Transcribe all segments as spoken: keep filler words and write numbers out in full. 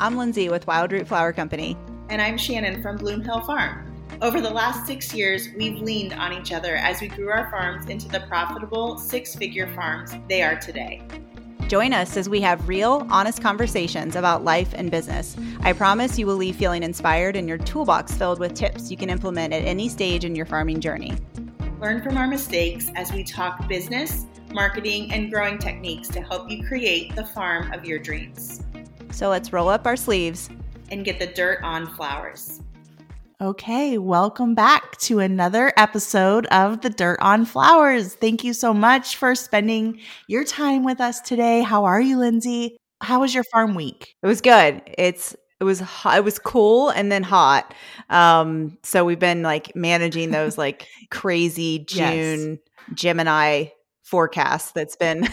I'm Lyndsay with Wildroot Flower Company. And I'm Shannon from Bloom Hill Farm. Over the last six years, we've leaned on each other as we grew our farms into the profitable six-figure farms they are today. Join us as we have real, honest conversations about life and business. I promise you will leave feeling inspired and your toolbox filled with tips you can implement at any stage in your farming journey. Learn from our mistakes as we talk business, marketing, and growing techniques to help you create the farm of your dreams. So let's roll up our sleeves and get the dirt on flowers. Okay, welcome back to another episode of The Dirt on Flowers. Thank you so much for spending your time with us today. How are you, Lyndsay? How was your farm week? It was good. It's it was it was cool and then hot. Um, so we've been like managing those like crazy June yes. Gemini forecast that's been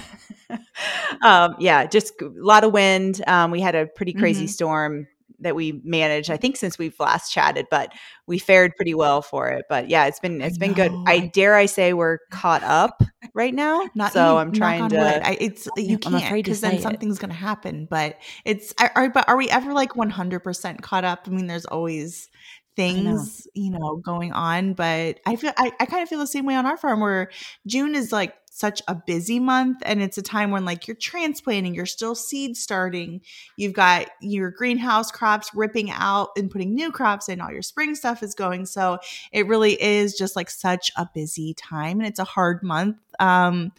um, yeah, just a lot of wind. Um, we had a pretty crazy mm-hmm. storm that we managed, I think, since we've last chatted, but we fared pretty well for it. But yeah, it's been, it's been no, good. I dare I say we're caught up right now. Not so you, I'm trying to, I, it's, you I'm can't because then something's going to happen, but it's, are, but are we ever like one hundred percent caught up? I mean, there's always things, know. you know, going on, but I feel, I, I kind of feel the same way on our farm where June is like such a busy month. And it's a time when like you're transplanting, you're still seed starting. You've got your greenhouse crops ripping out and putting new crops in, all your spring stuff is going. So it really is just like such a busy time. And it's a hard month, um,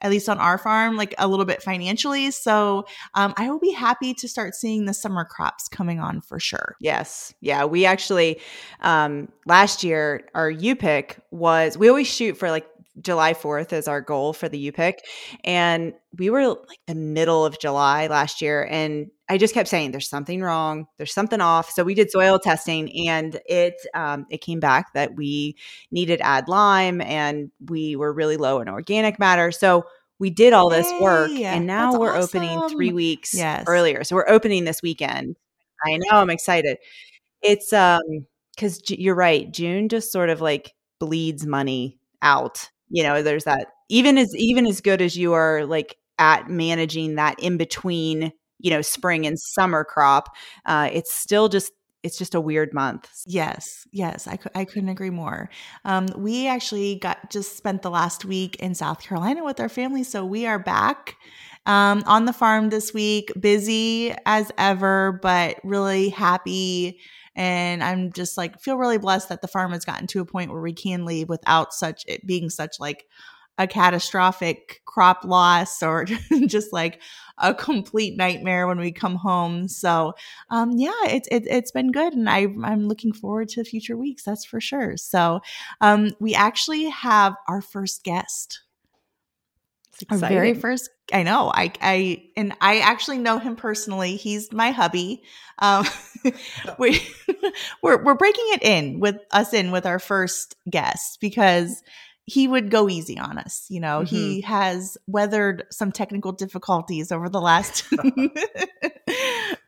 at least on our farm, like a little bit financially. So um, I will be happy to start seeing the summer crops coming on for sure. Yes. Yeah. We actually, um, last year, our U P I C was, we always shoot for like July fourth is our goal for the U P I C. And we were like the middle of July last year. And I just kept saying, there's something wrong. There's something off. So we did soil testing and it, um, it came back that we needed ad lime and we were really low in organic matter. So we did all this work Yay, and now we're awesome. opening three weeks yes. earlier. So we're opening this weekend. I know. I'm excited. It's, um, cause j- you're right. June just sort of like bleeds money out. You know, there's that even as even as good as you are like at managing that in between, you know, spring and summer crop, uh, it's still just it's just a weird month. Yes. Yes. I, I couldn't agree more. Um, we actually got just spent the last week in South Carolina with our family. So we are back um, on the farm this week, busy as ever, but really happy. And I'm just like, feel really blessed that the farm has gotten to a point where we can leave without such it being such like a catastrophic crop loss or just like a complete nightmare when we come home. So um, yeah, it's, it, it's been good. And I, I'm looking forward to future weeks. That's for sure. So um, we actually have our first guest. Our very first, I know, I, I, and I actually know him personally. He's my hubby. Um, we, we're, we're breaking it in with us in with our first guest because he would go easy on us. You know, mm-hmm. he has weathered some technical difficulties over the last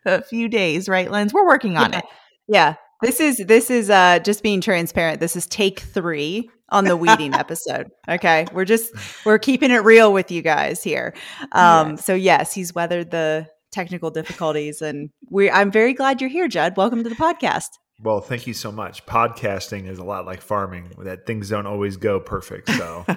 a few days, right, Lynds? We're working on yeah. it. Yeah. This is, this is, uh, just being transparent. This is take three on the weeding episode. Okay. We're just, we're keeping it real with you guys here. Um, yes. So yes, he's weathered the technical difficulties and we, I'm very glad you're here, Judd. Welcome to the podcast. Well, thank you so much. Podcasting is a lot like farming that things don't always go perfect. So, you know,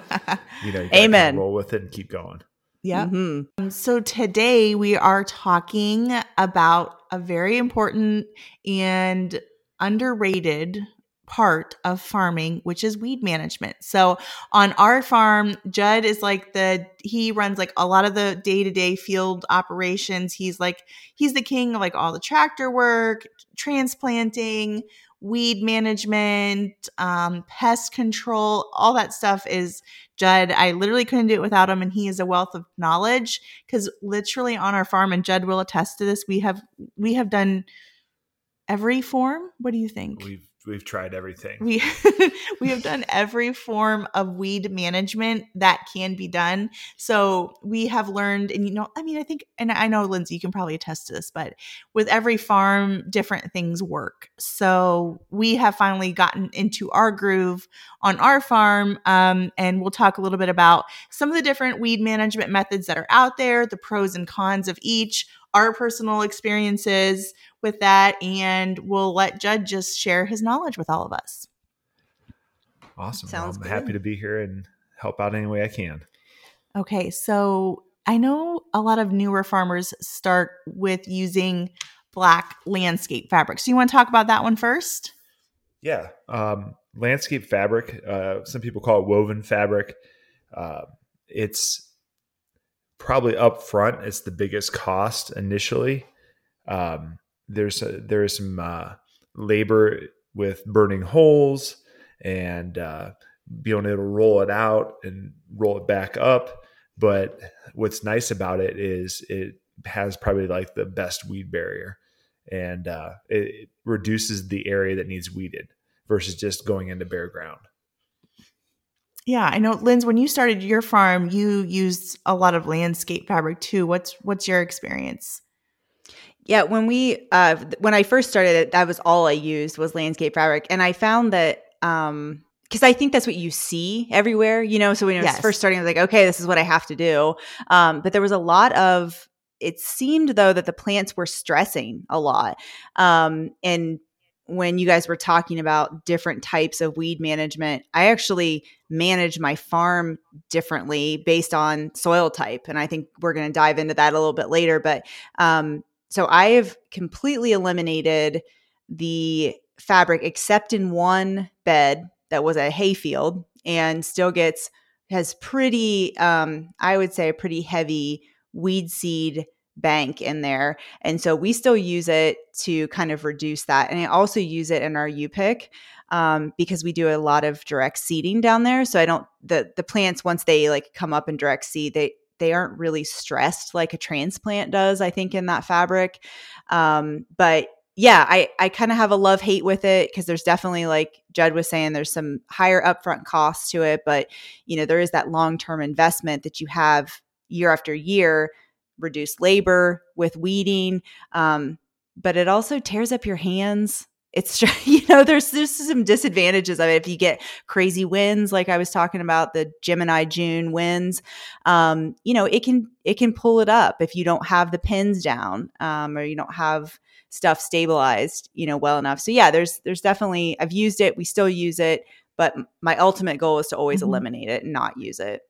you gotta Amen. Kind of roll with it and keep going. Yeah. Mm-hmm. So today we are talking about a very important and underrated part of farming, which is weed management. So on our farm, Judd is like the, he runs like a lot of the day-to-day field operations. He's like, he's the king of like all the tractor work, transplanting, weed management, um, pest control, all that stuff is Judd. I literally couldn't do it without him. And he is a wealth of knowledge because literally on our farm, and Judd will attest to this, we have, we have done every form? What do you think? We've we've tried everything. We we have done every form of weed management that can be done. So we have learned, and you know, I mean, I think, and I know Lyndsay, you can probably attest to this, but with every farm, different things work. So we have finally gotten into our groove on our farm, um, and we'll talk a little bit about some of the different weed management methods that are out there, the pros and cons of each. our personal experiences with that, and we'll let Judd just share his knowledge with all of us. Awesome. Sounds well, I'm good. Happy to be here and help out any way I can. Okay. So I know a lot of newer farmers start with using black landscape fabric. So you want to talk about that one first? Yeah. Um, landscape fabric. Uh, some people call it woven fabric. Uh, it's probably up front. It's the biggest cost initially. Um, there's a, there is some uh, labor with burning holes and uh, being able to roll it out and roll it back up. But what's nice about it is it has probably like the best weed barrier, and uh, it reduces the area that needs weeded versus just going into bare ground. Yeah, I know, Lynds, when you started your farm, you used a lot of landscape fabric too. What's what's your experience? Yeah, when we uh, when I first started it, that was all I used was landscape fabric, and I found that um, because I think that's what you see everywhere, you know. So when I was yes. first starting, I was like, okay, this is what I have to do. Um, but there was a lot of it seemed though that the plants were stressing a lot, um, and when you guys were talking about different types of weed management, I actually manage my farm differently based on soil type. And I think we're going to dive into that a little bit later. But um, so I have completely eliminated the fabric except in one bed that was a hay field and still gets, has pretty, um, I would say a pretty heavy weed seed bank in there. And so we still use it to kind of reduce that. And I also use it in our U P I C um, because we do a lot of direct seeding down there. So I don't, the the plants, once they like come up and direct seed, they, they aren't really stressed like a transplant does, I think, in that fabric. Um, but yeah, I, I kind of have a love hate with it because there's definitely, like Judd was saying, there's some higher upfront costs to it, but you know, there is that long-term investment that you have year after year, reduce labor with weeding. Um, but it also tears up your hands. It's, you know, there's, there's some disadvantages of it. If you get crazy winds, like I was talking about the Gemini June winds, um, you know, it can, it can pull it up if you don't have the pins down, um, or you don't have stuff stabilized, you know, well enough. So yeah, there's, there's definitely, I've used it. We still use it, but my ultimate goal is to always mm-hmm. eliminate it and not use it.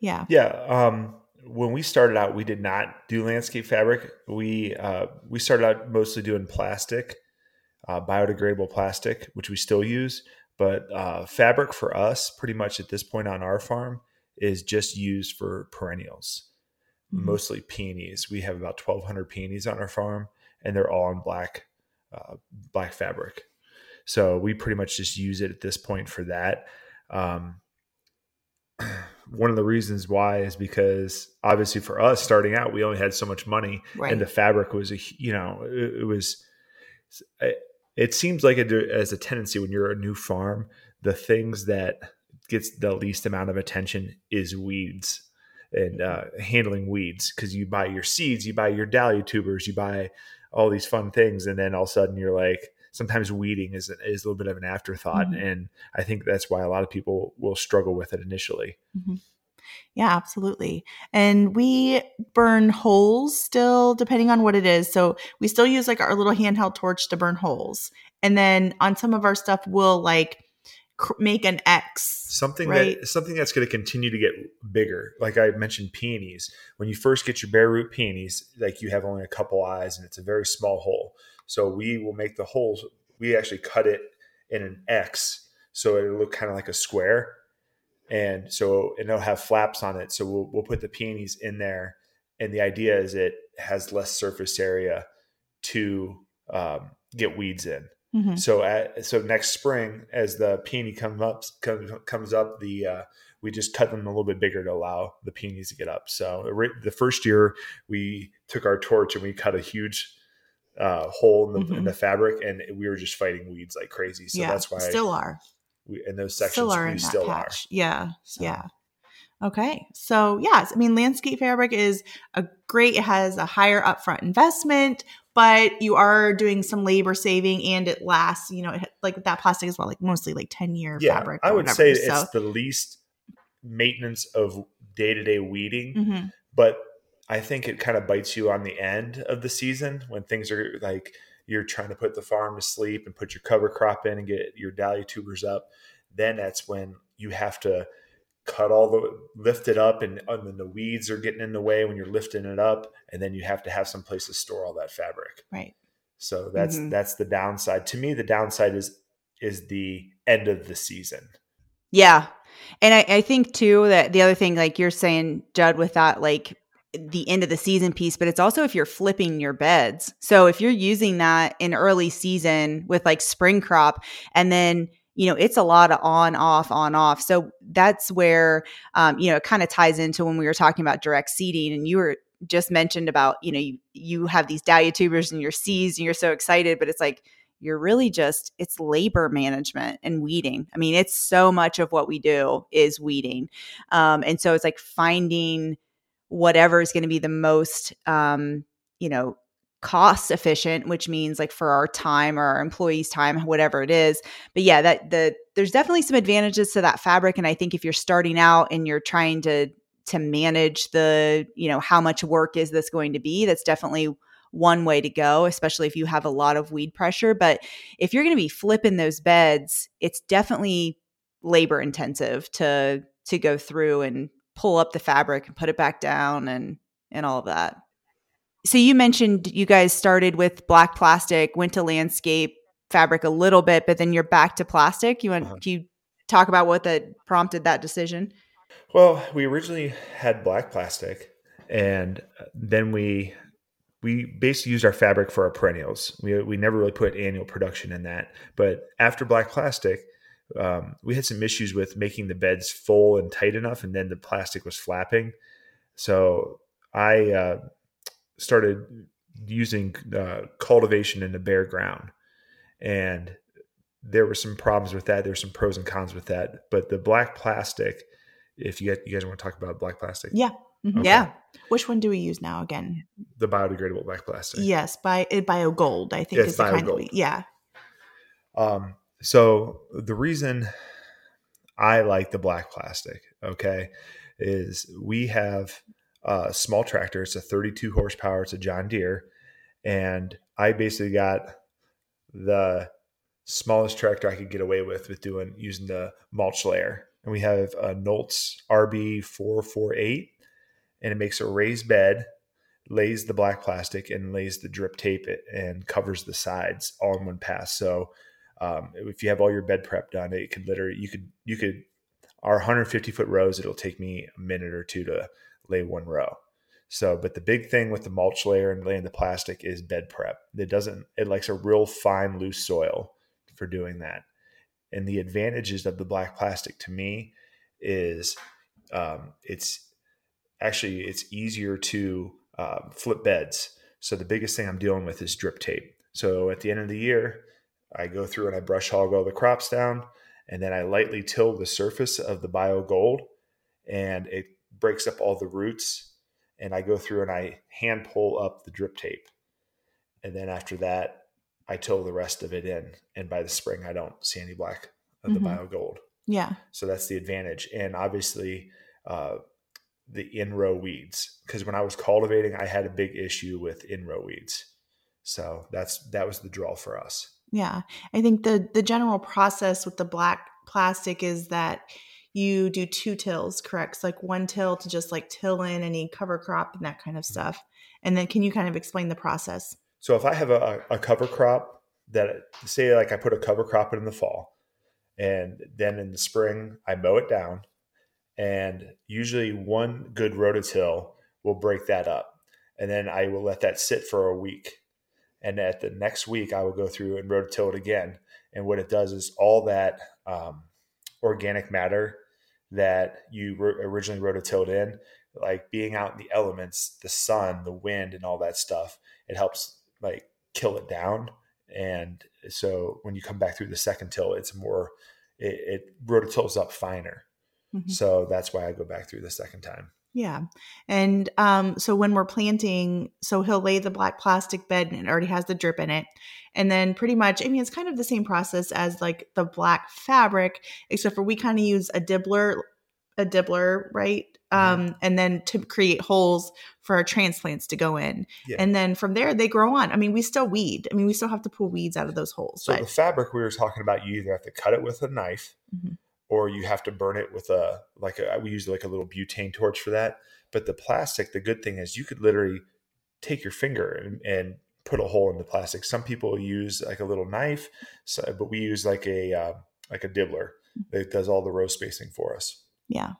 Yeah. Yeah. Um, When we started out, we did not do landscape fabric. We uh, we started out mostly doing plastic, uh, biodegradable plastic, which we still use. But uh, fabric for us, pretty much at this point on our farm, is just used for perennials, mm-hmm. mostly peonies. We have about twelve hundred peonies on our farm, and they're all in black, uh, black fabric. So we pretty much just use it at this point for that. Um, One of the reasons why is because obviously for us starting out, we only had so much money right. and the fabric was, a, you know, it, it was, it, it seems like it as a tendency when you're a new farm, the things that gets the least amount of attention is weeds and uh, handling weeds. Cause you buy your seeds, you buy your dahlia tubers, you buy all these fun things. And then all of a sudden you're like, sometimes weeding is, is a little bit of an afterthought. Mm-hmm. And I think that's why a lot of people will struggle with it initially. Mm-hmm. Yeah, absolutely. And we burn holes still, depending on what it is. So we still use like our little handheld torch to burn holes. And then on some of our stuff, we'll like cr- make an X. Something right? that something that's going to continue to get bigger. Like I mentioned peonies. When you first get your bare root peonies, like you have only a couple eyes and it's a very small hole. So we will make the holes, we actually cut it in an X. So it'll look kind of like a square. And so and it'll have flaps on it. So we'll we'll put the peonies in there. And the idea is it has less surface area to um, get weeds in. Mm-hmm. So at, so next spring, as the peony comes up, comes, comes up the uh, we just cut them a little bit bigger to allow the peonies to get up. So the first year we took our torch and we cut a huge Uh, hole in the, mm-hmm. in the fabric, and we were just fighting weeds like crazy. So yeah, that's why still I, are we, in those sections. Still are we in still that patch. Are. Yeah, so. yeah. Okay, so yes, I mean landscape fabric is a great. It has a higher upfront investment, but you are doing some labor saving, and it lasts. You know, it, like that plastic as well, like mostly like ten year yeah, fabric. I would whatever, say so. It's the least maintenance of day to day weeding, mm-hmm. but I think it kind of bites you on the end of the season when things are like you're trying to put the farm to sleep and put your cover crop in and get your dahlia tubers up. Then that's when you have to cut all the, lift it up, and, and then the weeds are getting in the way when you're lifting it up. And then you have to have some place to store all that fabric. Right. So that's, mm-hmm. that's the downside. To me, the downside is, is the end of the season. Yeah. And I, I think too that the other thing, like you're saying, Judd, with that, like the end of the season piece, but it's also if you're flipping your beds. So if you're using that in early season with like spring crop, and then, you know, it's a lot of on, off, on, off. So that's where, um, you know, it kind of ties into when we were talking about direct seeding, and you were just mentioned about, you know, you, you have these dahlia tubers and your seeds and you're so excited, but it's like, you're really just, it's labor management and weeding. I mean, it's so much of what we do is weeding. Um, and so it's like finding whatever is going to be the most, um, you know, cost efficient, which means like for our time or our employees' time, whatever it is. But yeah, that the, there's definitely some advantages to that fabric. And I think if you're starting out and you're trying to, to manage the, you know, how much work is this going to be, that's definitely one way to go, especially if you have a lot of weed pressure. But if you're going to be flipping those beds, it's definitely labor intensive to to go through and pull up the fabric and put it back down and and all of that. So you mentioned you guys started with black plastic, went to landscape fabric a little bit, but then you're back to plastic. You want uh-huh. Can you talk about what that prompted that decision? Well, we originally had black plastic, and then we we basically used our fabric for our perennials. We we never really put annual production in that. But after black plastic, um, we had some issues with making the beds full and tight enough, and then the plastic was flapping. So I uh, started using uh, cultivation in the bare ground. And there were some problems with that. There were some pros and cons with that. But the black plastic, if you guys, you guys want to talk about black plastic. Yeah. Mm-hmm. Okay. Yeah. Which one do we use now again? The biodegradable black plastic. Yes. Bi- BioGold, I think. Yes, is the kind of, yeah. Um, so the reason I like the black plastic, okay, is we have a small tractor. It's a thirty-two horsepower. It's a John Deere. And I basically got the smallest tractor I could get away with, with doing, using the mulch layer. And we have a Knoltz R B four forty-eight. And it makes a raised bed, lays the black plastic, and lays the drip tape it, and covers the sides all in one pass. So um, if you have all your bed prep done, it could literally, you could, you could, our one hundred fifty foot rows, it'll take me a minute or two to lay one row. So, but the big thing with the mulch layer and laying the plastic is bed prep. It doesn't, it likes a real fine, loose soil for doing that. And the advantages of the black plastic to me is um, it's, Actually, it's easier to um, flip beds. So the biggest thing I'm dealing with is drip tape. So at the end of the year, I go through and I brush hog all the crops down, and then I lightly till the surface of the BioGold, and it breaks up all the roots. And I go through and I hand pull up the drip tape. And then after that, I till the rest of it in. And by the spring, I don't see any black of mm-hmm. the BioGold. Yeah. So that's the advantage. And obviously, uh, the in-row weeds, because when I was cultivating, I had a big issue with in-row weeds. So that's, that was the draw for us. Yeah. I think the, the general process with the black plastic is that you do two tills, correct? So like one till to just like till in any cover crop and that kind of stuff. Mm-hmm. And then can you kind of explain the process? So if I have a, a cover crop that, say like I put a cover crop in the fall, and then in the spring I mow it down. And usually one good rototill will break that up. And then I will let that sit for a week. And at the next week, I will go through and rototill it again. And what it does is all that um, organic matter that you ro- originally rototilled in, like being out in the elements, the sun, the wind, and all that stuff, it helps like kill it down. And so when you come back through the second till, it's more, it, it rototills up finer. Mm-hmm. So that's why I go back through the second time. Yeah. And um, so when we're planting, so he'll lay the black plastic bed and it already has the drip in it. And then pretty much, I mean, it's kind of the same process as like the black fabric, except for we kind of use a dibbler, a dibbler, right? um, and then to create holes for our transplants to go in. Yeah. And then from there, they grow on. I mean, we still weed. I mean, we still have to pull weeds out of those holes. So but. the fabric we were talking about, you either have to cut it with a knife mm-hmm. or you have to burn it with a, like a, we use like a little butane torch for that. But the plastic, the good thing is you could literally take your finger and, and put a hole in the plastic. Some people use like a little knife, so, but we use like a, uh, like a dibbler that does all the row spacing for us. Yeah.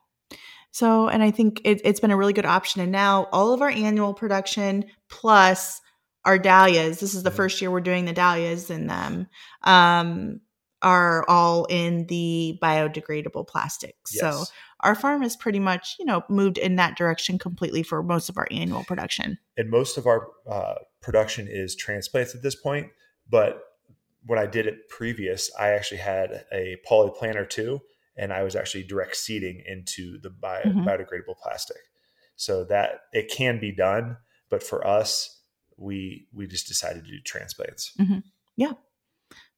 So, and I think it, it's been a really good option. And now all of our annual production plus our dahlias, this is the mm-hmm. first year we're doing the dahlias in them, um, are all in the biodegradable plastics. Yes. So our farm is pretty much, you know, moved in that direction completely for most of our annual production. And most of our uh, production is transplants at this point. But when I did it previous, I actually had a poly planter too, and I was actually direct seeding into the bio, mm-hmm. biodegradable plastic. So that it can be done, but for us, we we just decided to do transplants. Mm-hmm. Yeah.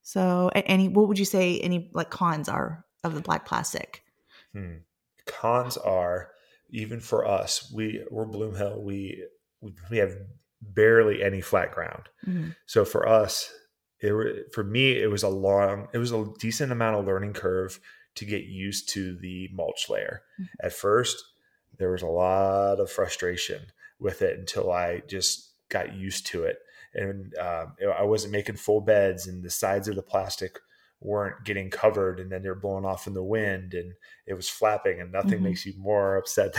So, any what would you say any like cons are of the black plastic? Hmm. Cons are, even for us, we we're Bloom Hill. We we have barely any flat ground. Mm-hmm. So for us, it for me it was a long, it was a decent amount of learning curve to get used to the mulch layer. Mm-hmm. At first, there was a lot of frustration with it until I just got used to it. And um, I wasn't making full beds, and the sides of the plastic weren't getting covered, and then they're blowing off in the wind, and it was flapping, and nothing mm-hmm. makes you more upset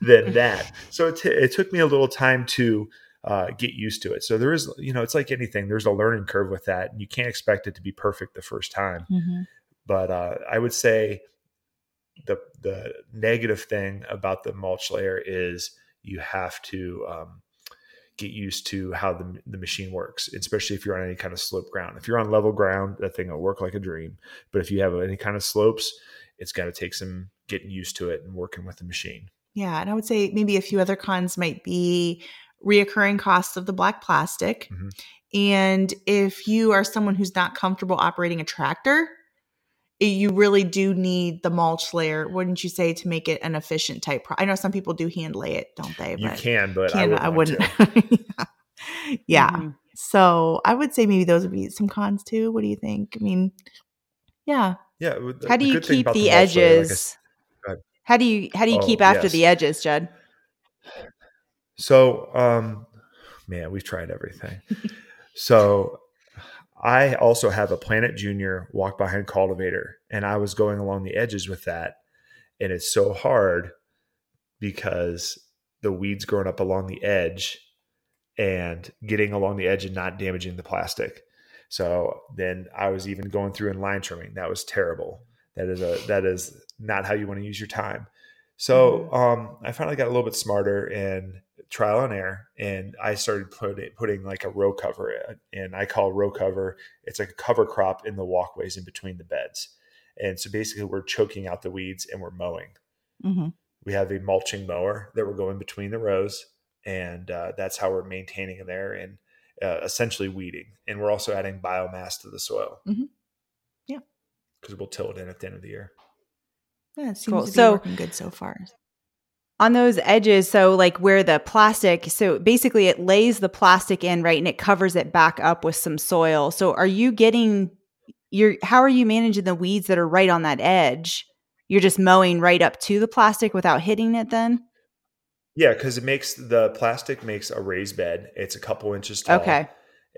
than that. So it, t- it took me a little time to uh, get used to it. So there is, you know, it's like anything, there's a learning curve with that, and you can't expect it to be perfect the first time. Mm-hmm. But uh, I would say the the negative thing about the mulch layer is you have to um, get used to how the, the machine works, especially if you're on any kind of slope ground. If you're on level ground, that thing will work like a dream. But if you have any kind of slopes, it's got to take some getting used to it and working with the machine. Yeah. And I would say maybe a few other cons might be reoccurring costs of the black plastic. Mm-hmm. And if you are someone who's not comfortable operating a tractor, you really do need the mulch layer, wouldn't you say, to make it an efficient type? Pro- I know some people do hand lay it, don't they? You but can, but can, I wouldn't. I wouldn't. yeah. yeah. Mm-hmm. So I would say maybe those would be some cons too. What do you think? I mean, yeah. Yeah. The, how do you keep the, the edges? Layer, like I, how do you how do you oh, keep after yes. the edges, Judd? So, um, man, we've tried everything. So. I also have a Planet Junior walk behind cultivator, and I was going along the edges with that. And it's so hard because the weeds growing up along the edge and getting along the edge and not damaging the plastic. So then I was even going through and line trimming. That was terrible. That is a, that is not how you want to use your time. So um, I finally got a little bit smarter and trial and error, and I started putting putting like a row cover, and I call row cover, it's like a cover crop in the walkways in between the beds. And so basically we're choking out the weeds and we're mowing. Mm-hmm. We have a mulching mower that we're going between the rows, and uh, that's how we're maintaining there and uh, essentially weeding. And we're also adding biomass to the soil. Mm-hmm. Yeah. Because we'll till it in at the end of the year. Yeah, it seems cool. to be so, working good so far. On those edges, so like where the plastic, so basically it lays the plastic in, right, and it covers it back up with some soil. So are you getting your, how are you managing the weeds that are right on that edge? You're just mowing right up to the plastic without hitting it then? Yeah, because it makes, the plastic makes a raised bed. It's a couple inches tall. Okay.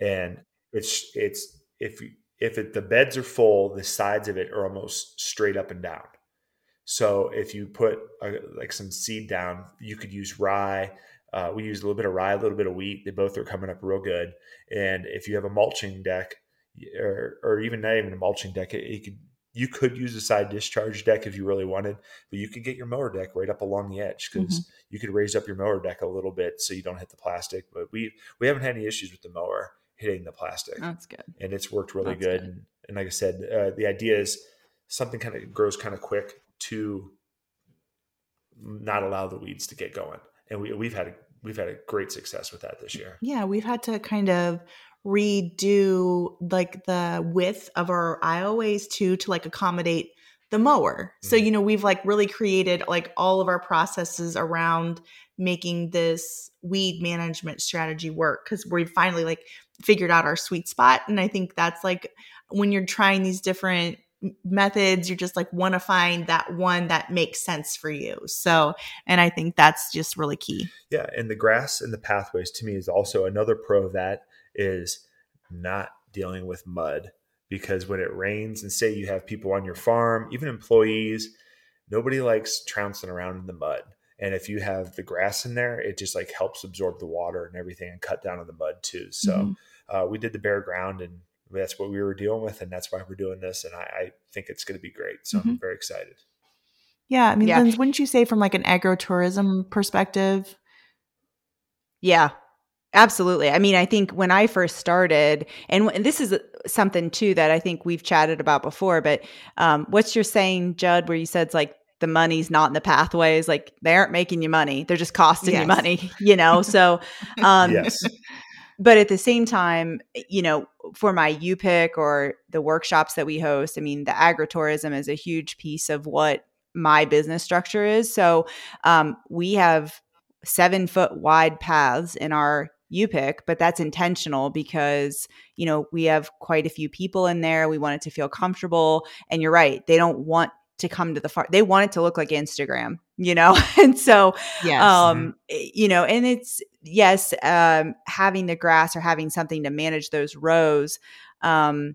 And it's, it's if, if it, the beds are full, the sides of it are almost straight up and down. So if you put a, like some seed down, you could use rye. Uh, we use a little bit of rye, a little bit of wheat. They both are coming up real good. And if you have a mulching deck, or, or even not even a mulching deck, it, it could, you could use a side discharge deck if you really wanted, but you could get your mower deck right up along the edge because mm-hmm. you could raise up your mower deck a little bit so you don't hit the plastic. But we we haven't had any issues with the mower hitting the plastic. That's good. And it's worked really good. good. And, and like I said, uh, the idea is something kind of grows kind of quick to not allow the weeds to get going. And we, we've had, a, we've had a great success with that this year. Yeah. We've had to kind of redo like the width of our aisleways too, to like accommodate the mower. Mm-hmm. So, you know, we've like really created like all of our processes around making this weed management strategy work, because we've finally like figured out our sweet spot. And I think that's like when you're trying these different methods, you just like want to find that one that makes sense for you. So, and I think that's just really key. Yeah. And the grass and the pathways to me is also another pro of that, is not dealing with mud, because when it rains and say you have people on your farm, even employees, nobody likes trouncing around in the mud. And if you have the grass in there, it just like helps absorb the water and everything and cut down on the mud too. So mm-hmm. uh, we did the bare ground, and that's what we were dealing with. And that's why we're doing this. And I, I think it's going to be great. So mm-hmm. I'm very excited. Yeah. I mean, yeah. Lynn, wouldn't you say from like an agro-tourism perspective? Yeah, absolutely. I mean, I think when I first started, and, and this is something too that I think we've chatted about before, but um, what's your saying, Judd, where you said it's like, the money's not in the pathways, like they aren't making you money. They're just costing yes. you money, you know? So, um, yes. but at the same time, you know, for my U P I C or the workshops that we host, I mean, the agritourism is a huge piece of what my business structure is. So, um, we have seven foot wide paths in our U P I C, but that's intentional because, you know, we have quite a few people in there. We want it to feel comfortable, and you're right. They don't want to come to the farm. They want it to look like Instagram, you know? And so, yes. um, you know, and it's, yes, um, having the grass or having something to manage those rows. Um,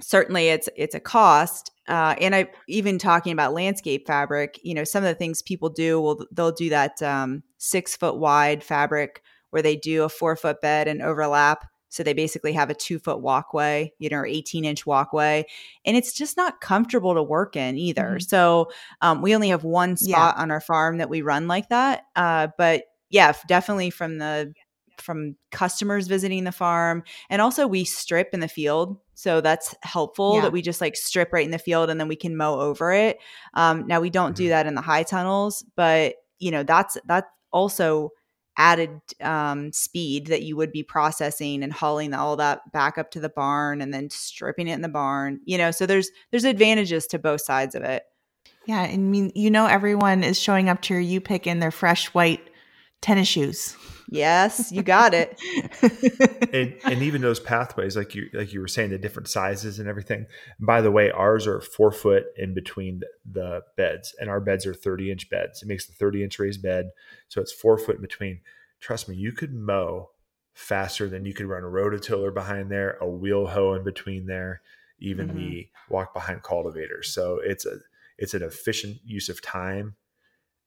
certainly it's, it's a cost. Uh, and I even talking about landscape fabric, you know, some of the things people do, well, they'll do that, um, six foot wide fabric where they do a four foot bed and overlap. So they basically have a two foot walkway, you know, or eighteen inch walkway. And it's just not comfortable to work in either. Mm-hmm. So um, we only have one spot yeah. on our farm that we run like that. Uh, but yeah, definitely from the, from customers visiting the farm, and also we strip in the field. So that's helpful yeah. that we just like strip right in the field, and then we can mow over it. Um, now we don't mm-hmm. do that in the high tunnels, but you know, that's, that's also added um, speed that you would be processing and hauling all that back up to the barn and then stripping it in the barn, you know, so there's, there's advantages to both sides of it. Yeah. I mean, you know, everyone is showing up to your U P I C in their fresh white tennis shoes. Yes, you got it. and, and even those pathways, like you, like you were saying, the different sizes and everything, by the way, ours are four foot in between the, the beds, and our beds are thirty inch beds. It makes the thirty inch raised bed. So it's four foot in between. Trust me, you could mow faster than you could run a rototiller behind there, a wheel hoe in between there, even mm-hmm. the walk behind cultivator. So it's a, it's an efficient use of time.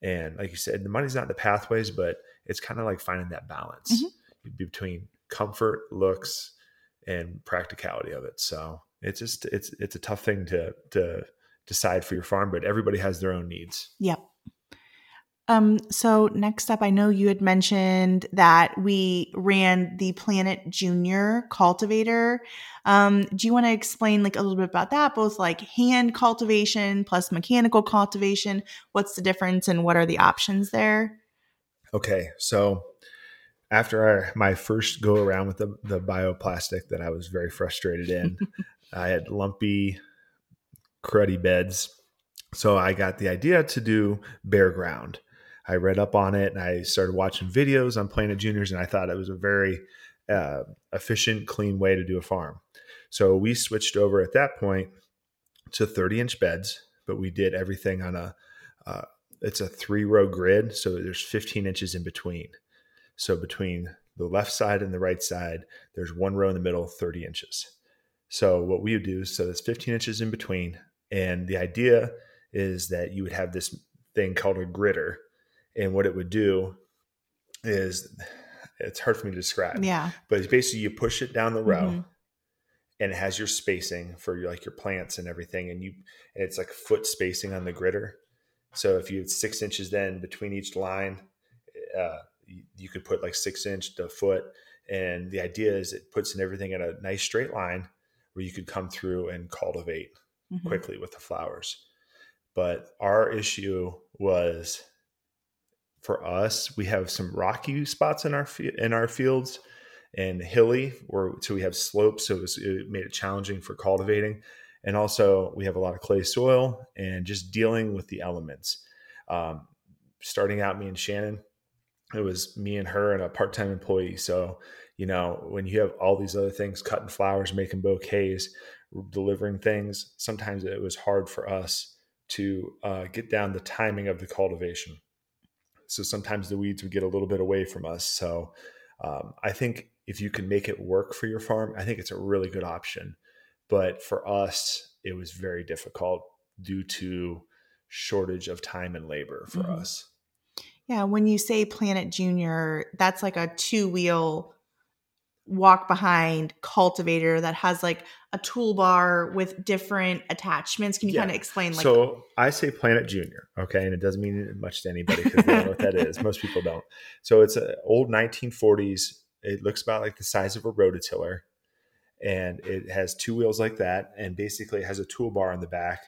And like you said, the money's not in the pathways, but it's kind of like finding that balance mm-hmm. between comfort, looks, and practicality of it. So it's just, it's, it's a tough thing to, to decide for your farm, but everybody has their own needs. Yep. Um, so next up, I know you had mentioned that we ran the Planet Junior cultivator. Um, do you want to explain like a little bit about that, both like hand cultivation plus mechanical cultivation? What's the difference and what are the options there? Okay. So after our, my first go around with the, the bioplastic that I was very frustrated in, I had lumpy, cruddy beds. So I got the idea to do bare ground. I read up on it and I started watching videos on Planet Juniors, and I thought it was a very uh, efficient, clean way to do a farm. So we switched over at that point to thirty inch beds, but we did everything on a, uh, it's a three row grid. So there's fifteen inches in between. So between the left side and the right side, there's one row in the middle, thirty inches. So what we would do, so there's fifteen inches in between. And the idea is that you would have this thing called a gritter. And what it would do is, it's hard for me to describe. Yeah. But it's basically you push it down the row mm-hmm. and it has your spacing for your, like your plants and everything. And you, and it's like foot spacing on the gritter. So if you had six inches then between each line, uh, you, you could put like six inch to a foot. And the idea is it puts in everything in a nice straight line where you could come through and cultivate mm-hmm. quickly with the flowers. But our issue was, for us, we have some rocky spots in our in our fields and hilly, or so we have slopes. So it, was, it made it challenging for cultivating. And also we have a lot of clay soil and just dealing with the elements. Um, starting out, me and Shannon, it was me and her and a part-time employee. So, you know, when you have all these other things, cutting flowers, making bouquets, delivering things, sometimes it was hard for us to uh, get down the timing of the cultivation. So sometimes the weeds would get a little bit away from us. So um, I think if you can make it work for your farm, I think it's a really good option. But for us, it was very difficult due to shortage of time and labor for mm-hmm. us. Yeah. When you say Planet Junior, that's like a two-wheel walk behind cultivator that has like a toolbar with different attachments. Can you yeah. kind of explain? Like, so I say Planet Junior. Okay. And it doesn't mean much to anybody because they don't know what that is. Most people don't. So it's an old nineteen forties. It looks about like the size of a rototiller, and it has two wheels like that. And basically it has a toolbar on the back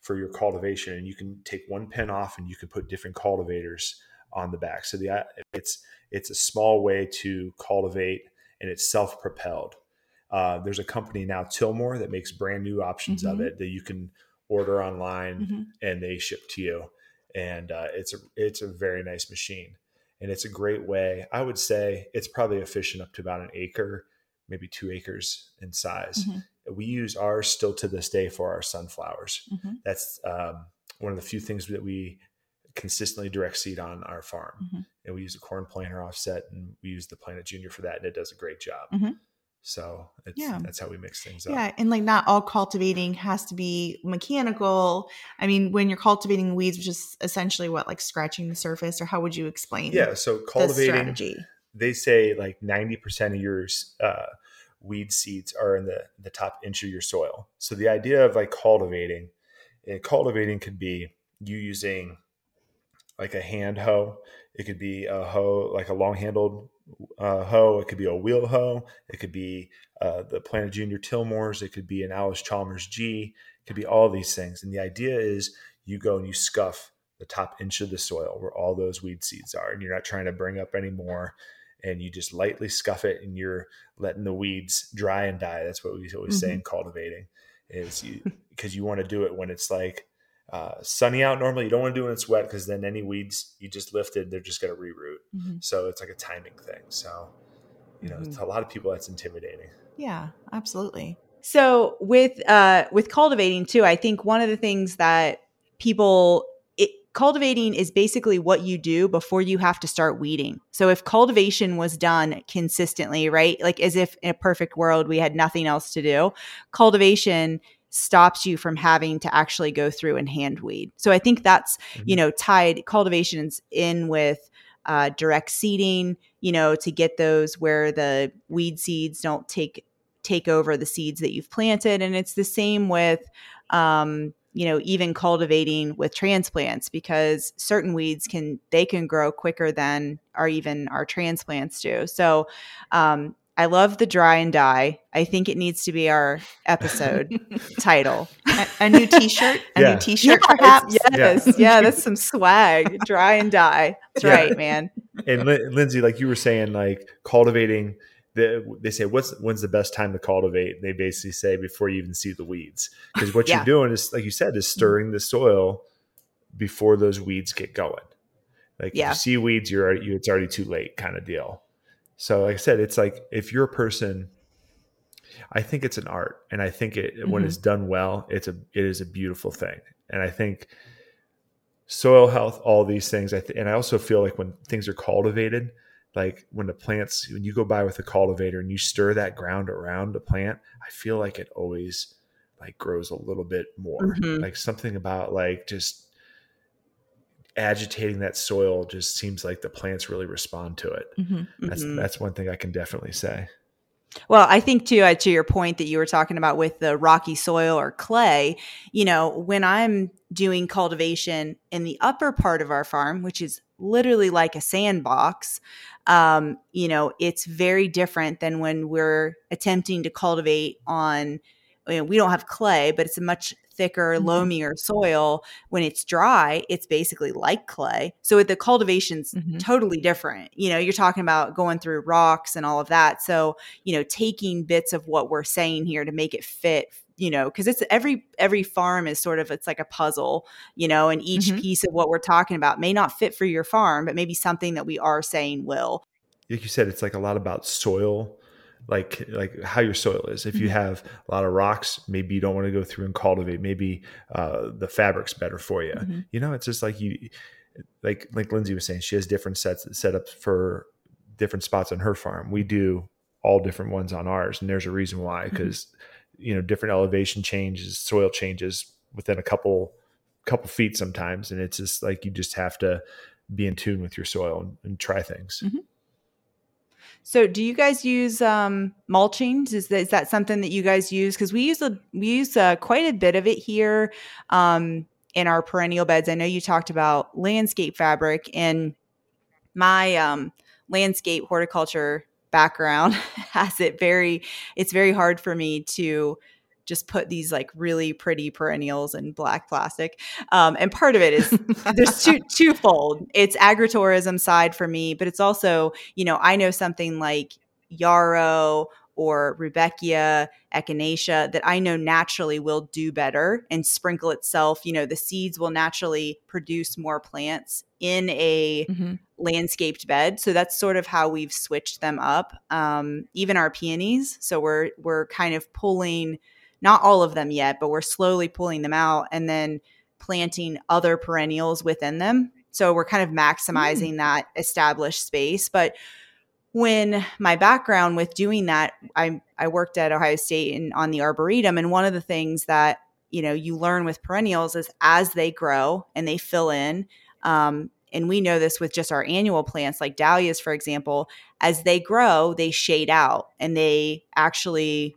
for your cultivation. And you can take one pin off and you can put different cultivators on the back. So the, it's, it's a small way to cultivate, and it's self-propelled. Uh, there's a company now, Tillmore, that makes brand new options mm-hmm. of it that you can order online mm-hmm. and they ship to you. And uh, it's a, it's a very nice machine, and it's a great way. I would say it's probably efficient up to about an acre, maybe two acres in size. Mm-hmm. We use ours still to this day for our sunflowers. Mm-hmm. That's um, one of the few things that we consistently direct seed on our farm. Mm-hmm. And we use a corn planter offset, and we use the Planet Junior for that. And it does a great job. Mm-hmm. So it's, yeah. that's how we mix things yeah. up. Yeah. And like not all cultivating has to be mechanical. I mean, when you're cultivating weeds, which is essentially what, like scratching the surface, or how would you explain? Yeah. So cultivating, the strategy? They say like ninety percent of your uh, weed seeds are in the, the top inch of your soil. So the idea of like cultivating, and cultivating could be you using like a hand hoe. It could be a hoe, like a long-handled uh, hoe. It could be a wheel hoe. It could be uh, the Planet Junior Tillmores. It could be an Alice Chalmers G. It could be all these things. And the idea is you go and you scuff the top inch of the soil where all those weed seeds are, and you're not trying to bring up any more. And you just lightly scuff it, and you're letting the weeds dry and die. That's what we always mm-hmm. say in cultivating, is you, because you want to do it when it's like, Uh, sunny out normally. You don't want to do it when it's wet, because then any weeds you just lifted, they're just going to reroot. Mm-hmm. So it's like a timing thing. So, you know, mm-hmm. to a lot of people that's intimidating. Yeah, absolutely. So with, uh, with cultivating too, I think one of the things that people, it, cultivating is basically what you do before you have to start weeding. So if cultivation was done consistently, right? Like as if in a perfect world, we had nothing else to do, cultivation stops you from having to actually go through and hand weed. So I think that's, mm-hmm. you know, tied cultivations in with uh, direct seeding, you know, to get those where the weed seeds don't take take over the seeds that you've planted. And it's the same with, um, you know, even cultivating with transplants, because certain weeds can, they can grow quicker than our even our transplants do. So um I love the dry and die. I think it needs to be our episode title. A, a new t-shirt? A yeah. new t-shirt, yes, perhaps? Yes. Yeah. yeah, that's some swag. Dry and die. That's yeah. right, man. And L- Lyndsay, like you were saying, like cultivating, the, they say, what's when's the best time to cultivate? They basically say before you even see the weeds. Because what yeah. you're doing is, like you said, is stirring the soil before those weeds get going. Like yeah. if you see weeds, you're already, you, it's already too late kind of deal. So like I said, it's like if you're a person, I think it's an art, and I think it mm-hmm. when it's done well, it's a it is a beautiful thing. And I think soil health, all these things, I th- and I also feel like when things are cultivated, like when the plants, when you go by with a cultivator and you stir that ground around the plant, I feel like it always like grows a little bit more. Mm-hmm. Like something about like just agitating that soil just seems like the plants really respond to it. Mm-hmm, that's mm-hmm. that's one thing I can definitely say. Well, I think too, uh, to your point that you were talking about with the rocky soil or clay, you know, when I'm doing cultivation in the upper part of our farm, which is literally like a sandbox, um, you know, it's very different than when we're attempting to cultivate on, you know, we don't have clay, but it's a much thicker, loamier soil. When it's dry, it's basically like clay. So the cultivation's mm-hmm. totally different. You know, you're talking about going through rocks and all of that. So, you know, taking bits of what we're saying here to make it fit you know, because it's every every farm is sort of, it's like a puzzle, you know, and each mm-hmm. piece of what we're talking about may not fit for your farm, but maybe something that we are saying will. Like you said, it's like a lot about soil, like like how your soil is. If you have a lot of rocks, maybe you don't want to go through and cultivate. Maybe uh, the fabric's better for you. Mm-hmm. You know, it's just like you, like like Lyndsay was saying, she has different sets set up for different spots on her farm. We do all different ones on ours, and there's a reason why, because mm-hmm. you know, different elevation changes, soil changes within a couple couple feet sometimes, and it's just like you just have to be in tune with your soil and, and try things. Mm-hmm. So do you guys use um, mulching? Is that, is that something that you guys use? Because we use a, we use a, quite a bit of it here um, in our perennial beds. I know you talked about landscape fabric, and my um, landscape horticulture background has it very, it's very hard for me to just put these like really pretty perennials in black plastic. Um, and part of it is there's two, twofold. It's agritourism side for me, but it's also, you know, I know something like yarrow or rudbeckia, echinacea that I know naturally will do better and sprinkle itself. You know, the seeds will naturally produce more plants in a mm-hmm. landscaped bed. So that's sort of how we've switched them up. Um, even our peonies. So we're, we're kind of pulling, not all of them yet, but we're slowly pulling them out and then planting other perennials within them. So we're kind of maximizing mm. that established space. But when my background with doing that, I I worked at Ohio State and on the Arboretum. And one of the things that, you know, you learn with perennials is as they grow and they fill in, um, and we know this with just our annual plants like dahlias, for example, as they grow, they shade out and they actually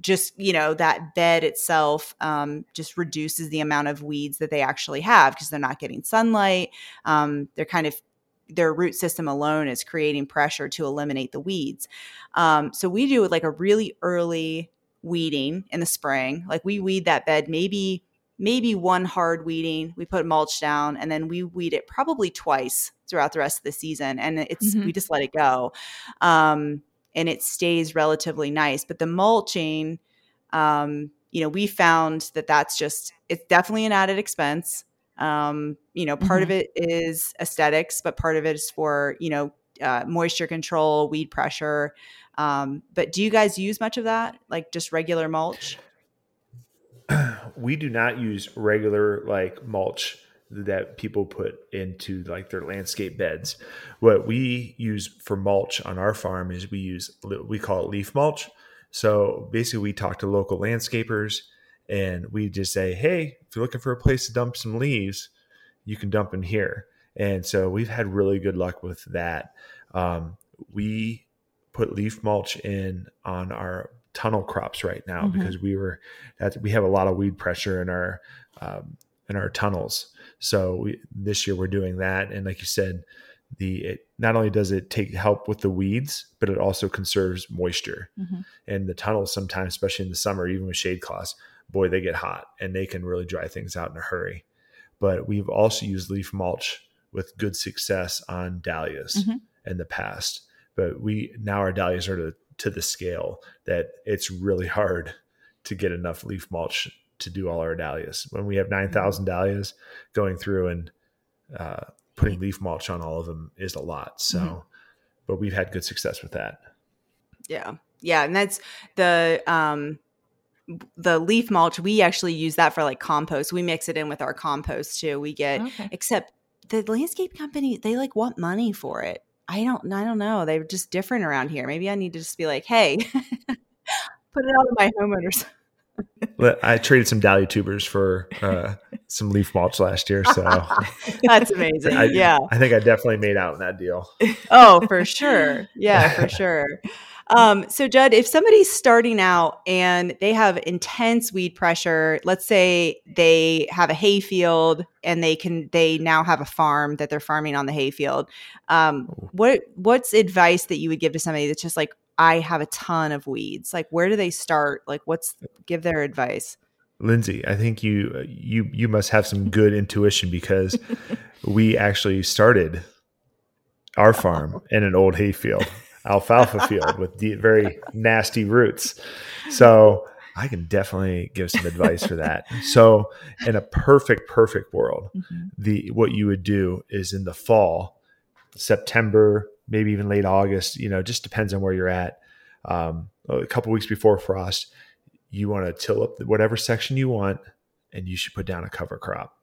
just, you know, that bed itself um, just reduces the amount of weeds that they actually have because they're not getting sunlight. Um, they're kind of, their root system alone is creating pressure to eliminate the weeds. Um, so we do like a really early weeding in the spring. Like we weed that bed, maybe, maybe one hard weeding, we put mulch down, and then we weed it probably twice throughout the rest of the season. And it's, mm-hmm. we just let it go. Um, and it stays relatively nice. But the mulching, um, you know, we found that that's just, it's definitely an added expense. Um, you know, part mm-hmm. of it is aesthetics, but part of it is for, you know, uh, moisture control, weed pressure. Um, but do you guys use much of that? Like just regular mulch? We do not use regular like mulch that people put into like their landscape beds. What we use for mulch on our farm is we use, we call it leaf mulch. So basically we talk to local landscapers and we just say, hey, if you're looking for a place to dump some leaves, you can dump in here. And so we've had really good luck with that. Um, we put leaf mulch in on our tunnel crops right now mm-hmm. because we were, we have a lot of weed pressure in our, um, in our tunnels. So we, this year we're doing that. And like you said, the, it not only does it take help with the weeds, but it also conserves moisture mm-hmm. and the tunnels sometimes, especially in the summer, even with shade cloths, boy, they get hot and they can really dry things out in a hurry. But we've also used leaf mulch with good success on dahlias mm-hmm. in the past, but we, now our dahlias are to, to the scale that it's really hard to get enough leaf mulch to do all our dahlias. When we have nine thousand dahlias, going through and uh, putting leaf mulch on all of them is a lot. So, mm-hmm. but we've had good success with that. Yeah. Yeah. And that's the, um, the leaf mulch, we actually use that for like compost. We mix it in with our compost too. We get, okay. except the landscape company, they like want money for it. I don't, I don't know. They're just different around here. Maybe I need to just be like, hey, put it out of my homeowners. I traded some dahlia tubers for uh, some leaf mulch last year, so that's amazing. I, yeah, I think I definitely made out in that deal. Oh, for sure. Yeah, for sure. Um, so, Judd, if somebody's starting out and they have intense weed pressure, let's say they have a hay field and they can they now have a farm that they're farming on the hay field. Um, what what's advice that you would give to somebody that's just like, I have a ton of weeds. Like, where do they start? Like, what's give their advice? Lyndsay, I think you you you must have some good intuition because we actually started our farm in an old hay field, alfalfa field with de- very nasty roots. So I can definitely give some advice for that. So in a perfect, perfect world, mm-hmm. the what you would do is in the fall, September, maybe even late August, you know, just depends on where you're at. Um, a couple weeks before frost, you want to till up whatever section you want, and you should put down a cover crop,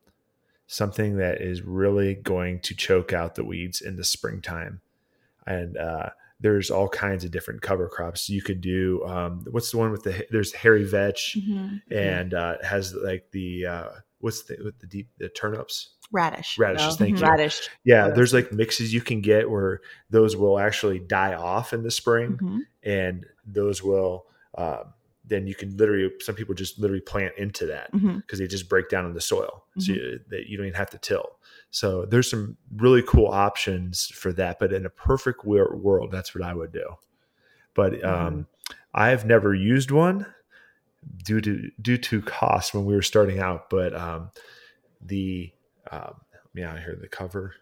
something that is really going to choke out the weeds in the springtime. And uh, there's all kinds of different cover crops you could do. Um, what's the one with the, there's hairy vetch mm-hmm. and uh, has like the, uh, what's the, with the deep, the turnips? Radish. Radishes, oh, thank mm-hmm. you. Radish. Yeah, there's like mixes you can get where those will actually die off in the spring mm-hmm. and those will, uh, then you can literally, some people just literally plant into that because mm-hmm. they just break down in the soil mm-hmm. so you, that you don't even have to till. So there's some really cool options for that, but in a perfect world, that's what I would do. But um, mm-hmm. I've never used one due to due to cost when we were starting out. But um, the um, yeah, I hear the cover,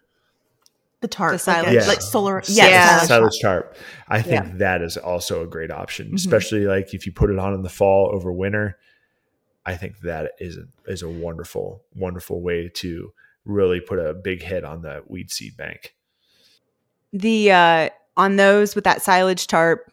the tarp, the silage, yeah. like solar, yeah, yeah. silage tarp. I think yeah. that is also a great option, mm-hmm. especially like if you put it on in the fall over winter. I think that is a, is a wonderful, wonderful way to really put a big hit on the weed seed bank. The uh, on those with that silage tarp,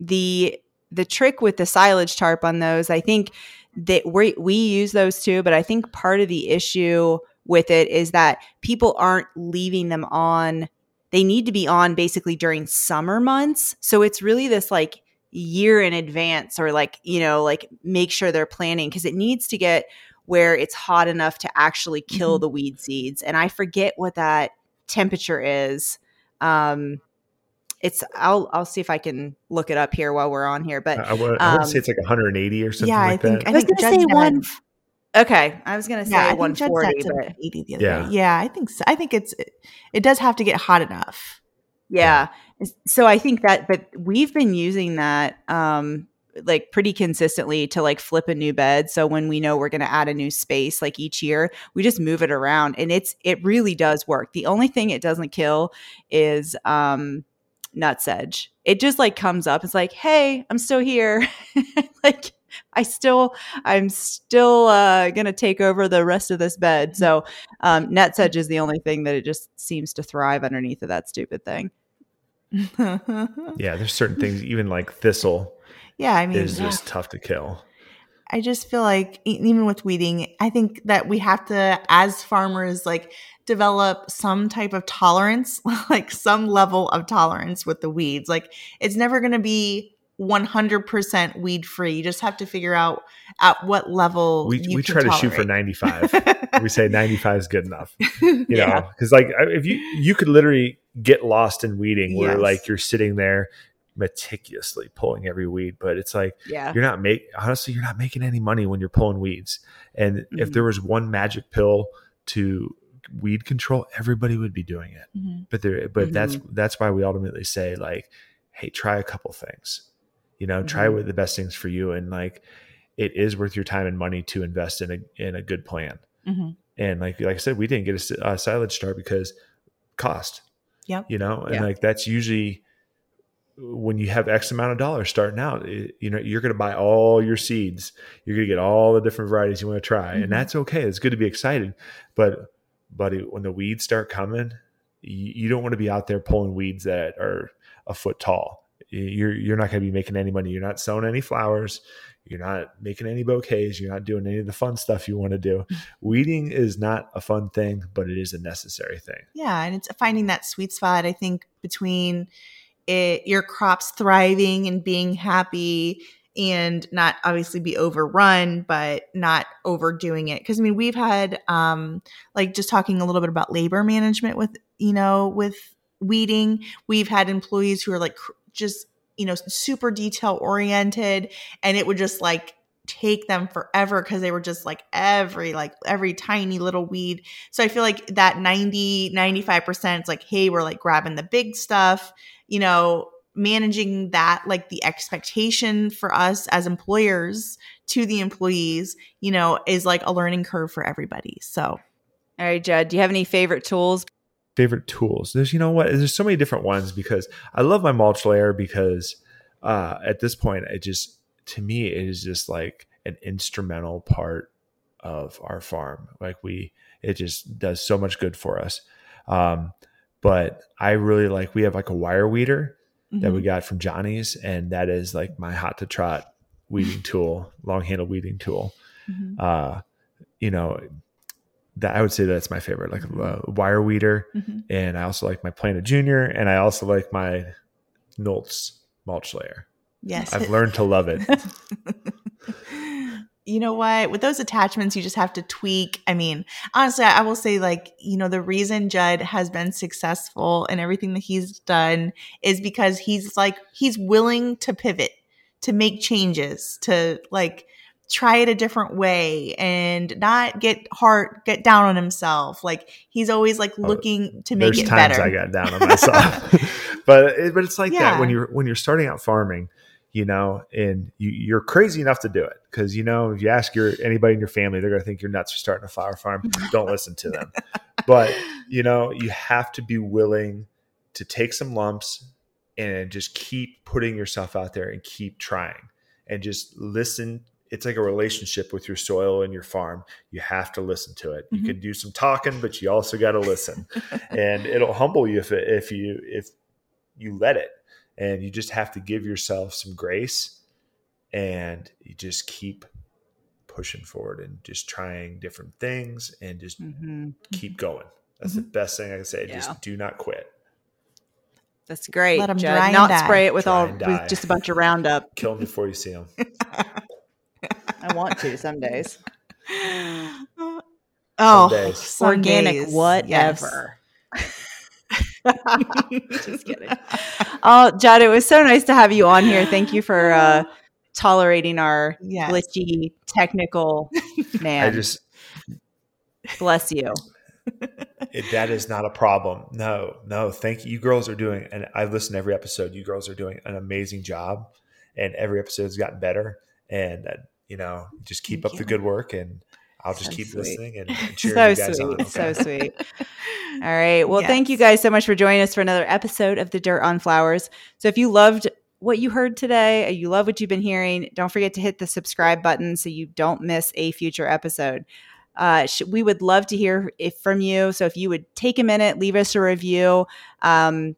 the the trick with the silage tarp on those, I think that we we use those too, but I think part of the issue with it is that people aren't leaving them on. They need to be on basically during summer months. So it's really this like year in advance or like, you know, like make sure they're planning because it needs to get where it's hot enough to actually kill mm-hmm. the weed seeds. And I forget what that temperature is. Um, it's I'll I'll see if I can look it up here while we're on here. But I, I want um, to say it's like one hundred eighty or something yeah, like I think, that. I, I was going to say Judd one. Okay, I was going to say yeah, one forty, but eighty the other yeah. day. Yeah, I think so. I think it's it, it does have to get hot enough. Yeah. yeah. So I think that, but we've been using that. Um, like pretty consistently to like flip a new bed. So when we know we're going to add a new space, like each year, we just move it around and it's, it really does work. The only thing it doesn't kill is um, nutsedge. It just like comes up. It's like, hey, I'm still here. like I still, I'm still uh, going to take over the rest of this bed. So um, nutsedge is the only thing that it just seems to thrive underneath of that stupid thing. yeah. There's certain things, even like thistle. Yeah, I mean, it's just yeah. tough to kill. I just feel like even with weeding, I think that we have to, as farmers, like develop some type of tolerance, like some level of tolerance with the weeds. Like it's never going to be one hundred percent weed free. You just have to figure out at what level we you we can try tolerate. To shoot for ninety-five. We say ninety-five is good enough, you yeah. know, because like if you you could literally get lost in weeding where yes. like you're sitting there meticulously pulling every weed, but it's like yeah. you're not make honestly you're not making any money when you're pulling weeds. And mm-hmm. if there was one magic pill to weed control, everybody would be doing it. Mm-hmm. But there, but mm-hmm. that's that's why we ultimately say like, hey, try a couple things. You know, mm-hmm. try what the best things for you, and like it is worth your time and money to invest in a in a good plan. Mm-hmm. And like like I said, we didn't get a, a silage star because cost. Yeah, you know, and yeah. like that's usually. When you have X amount of dollars starting out, it, you know, you're going to buy all your seeds. You're going to get all the different varieties you want to try. Mm-hmm. And that's okay. It's good to be excited. But buddy, when the weeds start coming, you, you don't want to be out there pulling weeds that are a foot tall. You're, you're not going to be making any money. You're not sowing any flowers. You're not making any bouquets. You're not doing any of the fun stuff you want to do. Weeding is not a fun thing, but it is a necessary thing. Yeah. And it's finding that sweet spot, I think, between It, your crops thriving and being happy and not obviously be overrun, but not overdoing it. Because I mean, we've had um, like just talking a little bit about labor management with, you know, with weeding, we've had employees who are like cr- just, you know, super detail oriented, and it would just like take them forever because they were just like every like every tiny little weed. So I feel like that ninety, ninety-five percent is like, hey, we're like grabbing the big stuff, you know, managing that, like the expectation for us as employers to the employees, you know, is like a learning curve for everybody. So. All right, Judd, do you have any favorite tools? Favorite tools. There's, you know what, there's so many different ones because I love my mulch layer because uh, at this point, I just, to me, it is just like an instrumental part of our farm. Like we, it just does so much good for us. Um, but I really like, we have like a wire weeder mm-hmm. that we got from Johnny's, and that is like my hot to trot weeding tool, long handle weeding tool. Mm-hmm. Uh, you know, that I would say that's my favorite, like a, a wire weeder. Mm-hmm. And I also like my Planet Junior, and I also like my Nolts mulch layer. Yes. I've learned to love it. You know what? With those attachments, you just have to tweak. I mean, honestly, I will say, like, you know, the reason Judd has been successful in everything that he's done is because he's like, he's willing to pivot, to make changes, to like try it a different way and not get hard, get down on himself. Like he's always like looking oh, to make it better. There's times I got down on myself, but it, but it's like yeah. that when you're, when you're starting out farming. You know, and you, you're crazy enough to do it because, you know, if you ask your anybody in your family, they're going to think you're nuts for starting a flower farm. Don't listen to them. But, you know, you have to be willing to take some lumps and just keep putting yourself out there and keep trying and just listen. It's like a relationship with your soil and your farm. You have to listen to it. You mm-hmm. can do some talking, but you also got to listen. And it'll humble you if it, if you if you let it. And you just have to give yourself some grace, and you just keep pushing forward and just trying different things and just mm-hmm. keep going. That's mm-hmm. the best thing I can say. Yeah. Just do not quit. That's great. Let them dry and not die. Spray it with all with just a bunch of Roundup. Kill them before you see them. I want to some days. Oh, some days. Some organic days. Whatever. Yes. Just kidding. Oh, Judd, it was so nice to have you on here. Thank you for uh, tolerating our yes. glitchy technical man. I just bless you. It, that is not a problem. No, no. Thank you. You girls are doing, and I've listened to every episode. You girls are doing an amazing job, and every episode has gotten better. And uh, you know, just keep Thank up you. the good work, and I'll just so keep sweet. listening and, and cheering so you guys sweet. on. Okay. So sweet. All right. Well, yes. thank you guys so much for joining us for another episode of The Dirt on Flowers. So if you loved what you heard today, you love what you've been hearing, don't forget to hit the subscribe button so you don't miss a future episode. Uh, sh- we would love to hear if, from you. So if you would take a minute, leave us a review um,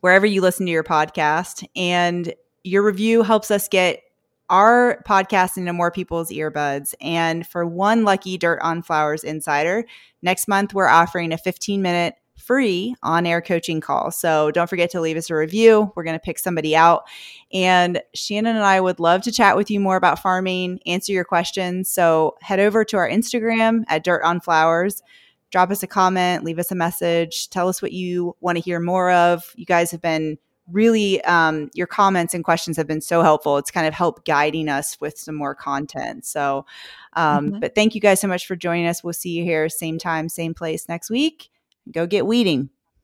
wherever you listen to your podcast. And your review helps us get our podcast into more people's earbuds. And for one lucky Dirt on Flowers insider, next month we're offering a fifteen minute free on-air coaching call. So don't forget to leave us a review. We're going to pick somebody out. And Shannon and I would love to chat with you more about farming, answer your questions. So head over to our Instagram at Dirt on Flowers. Drop us a comment, leave us a message, tell us what you want to hear more of. You guys have been really, um, your comments and questions have been so helpful. It's kind of helped guiding us with some more content. So, um, mm-hmm. but thank you guys so much for joining us. We'll see you here, same time, same place next week. Go get weeding.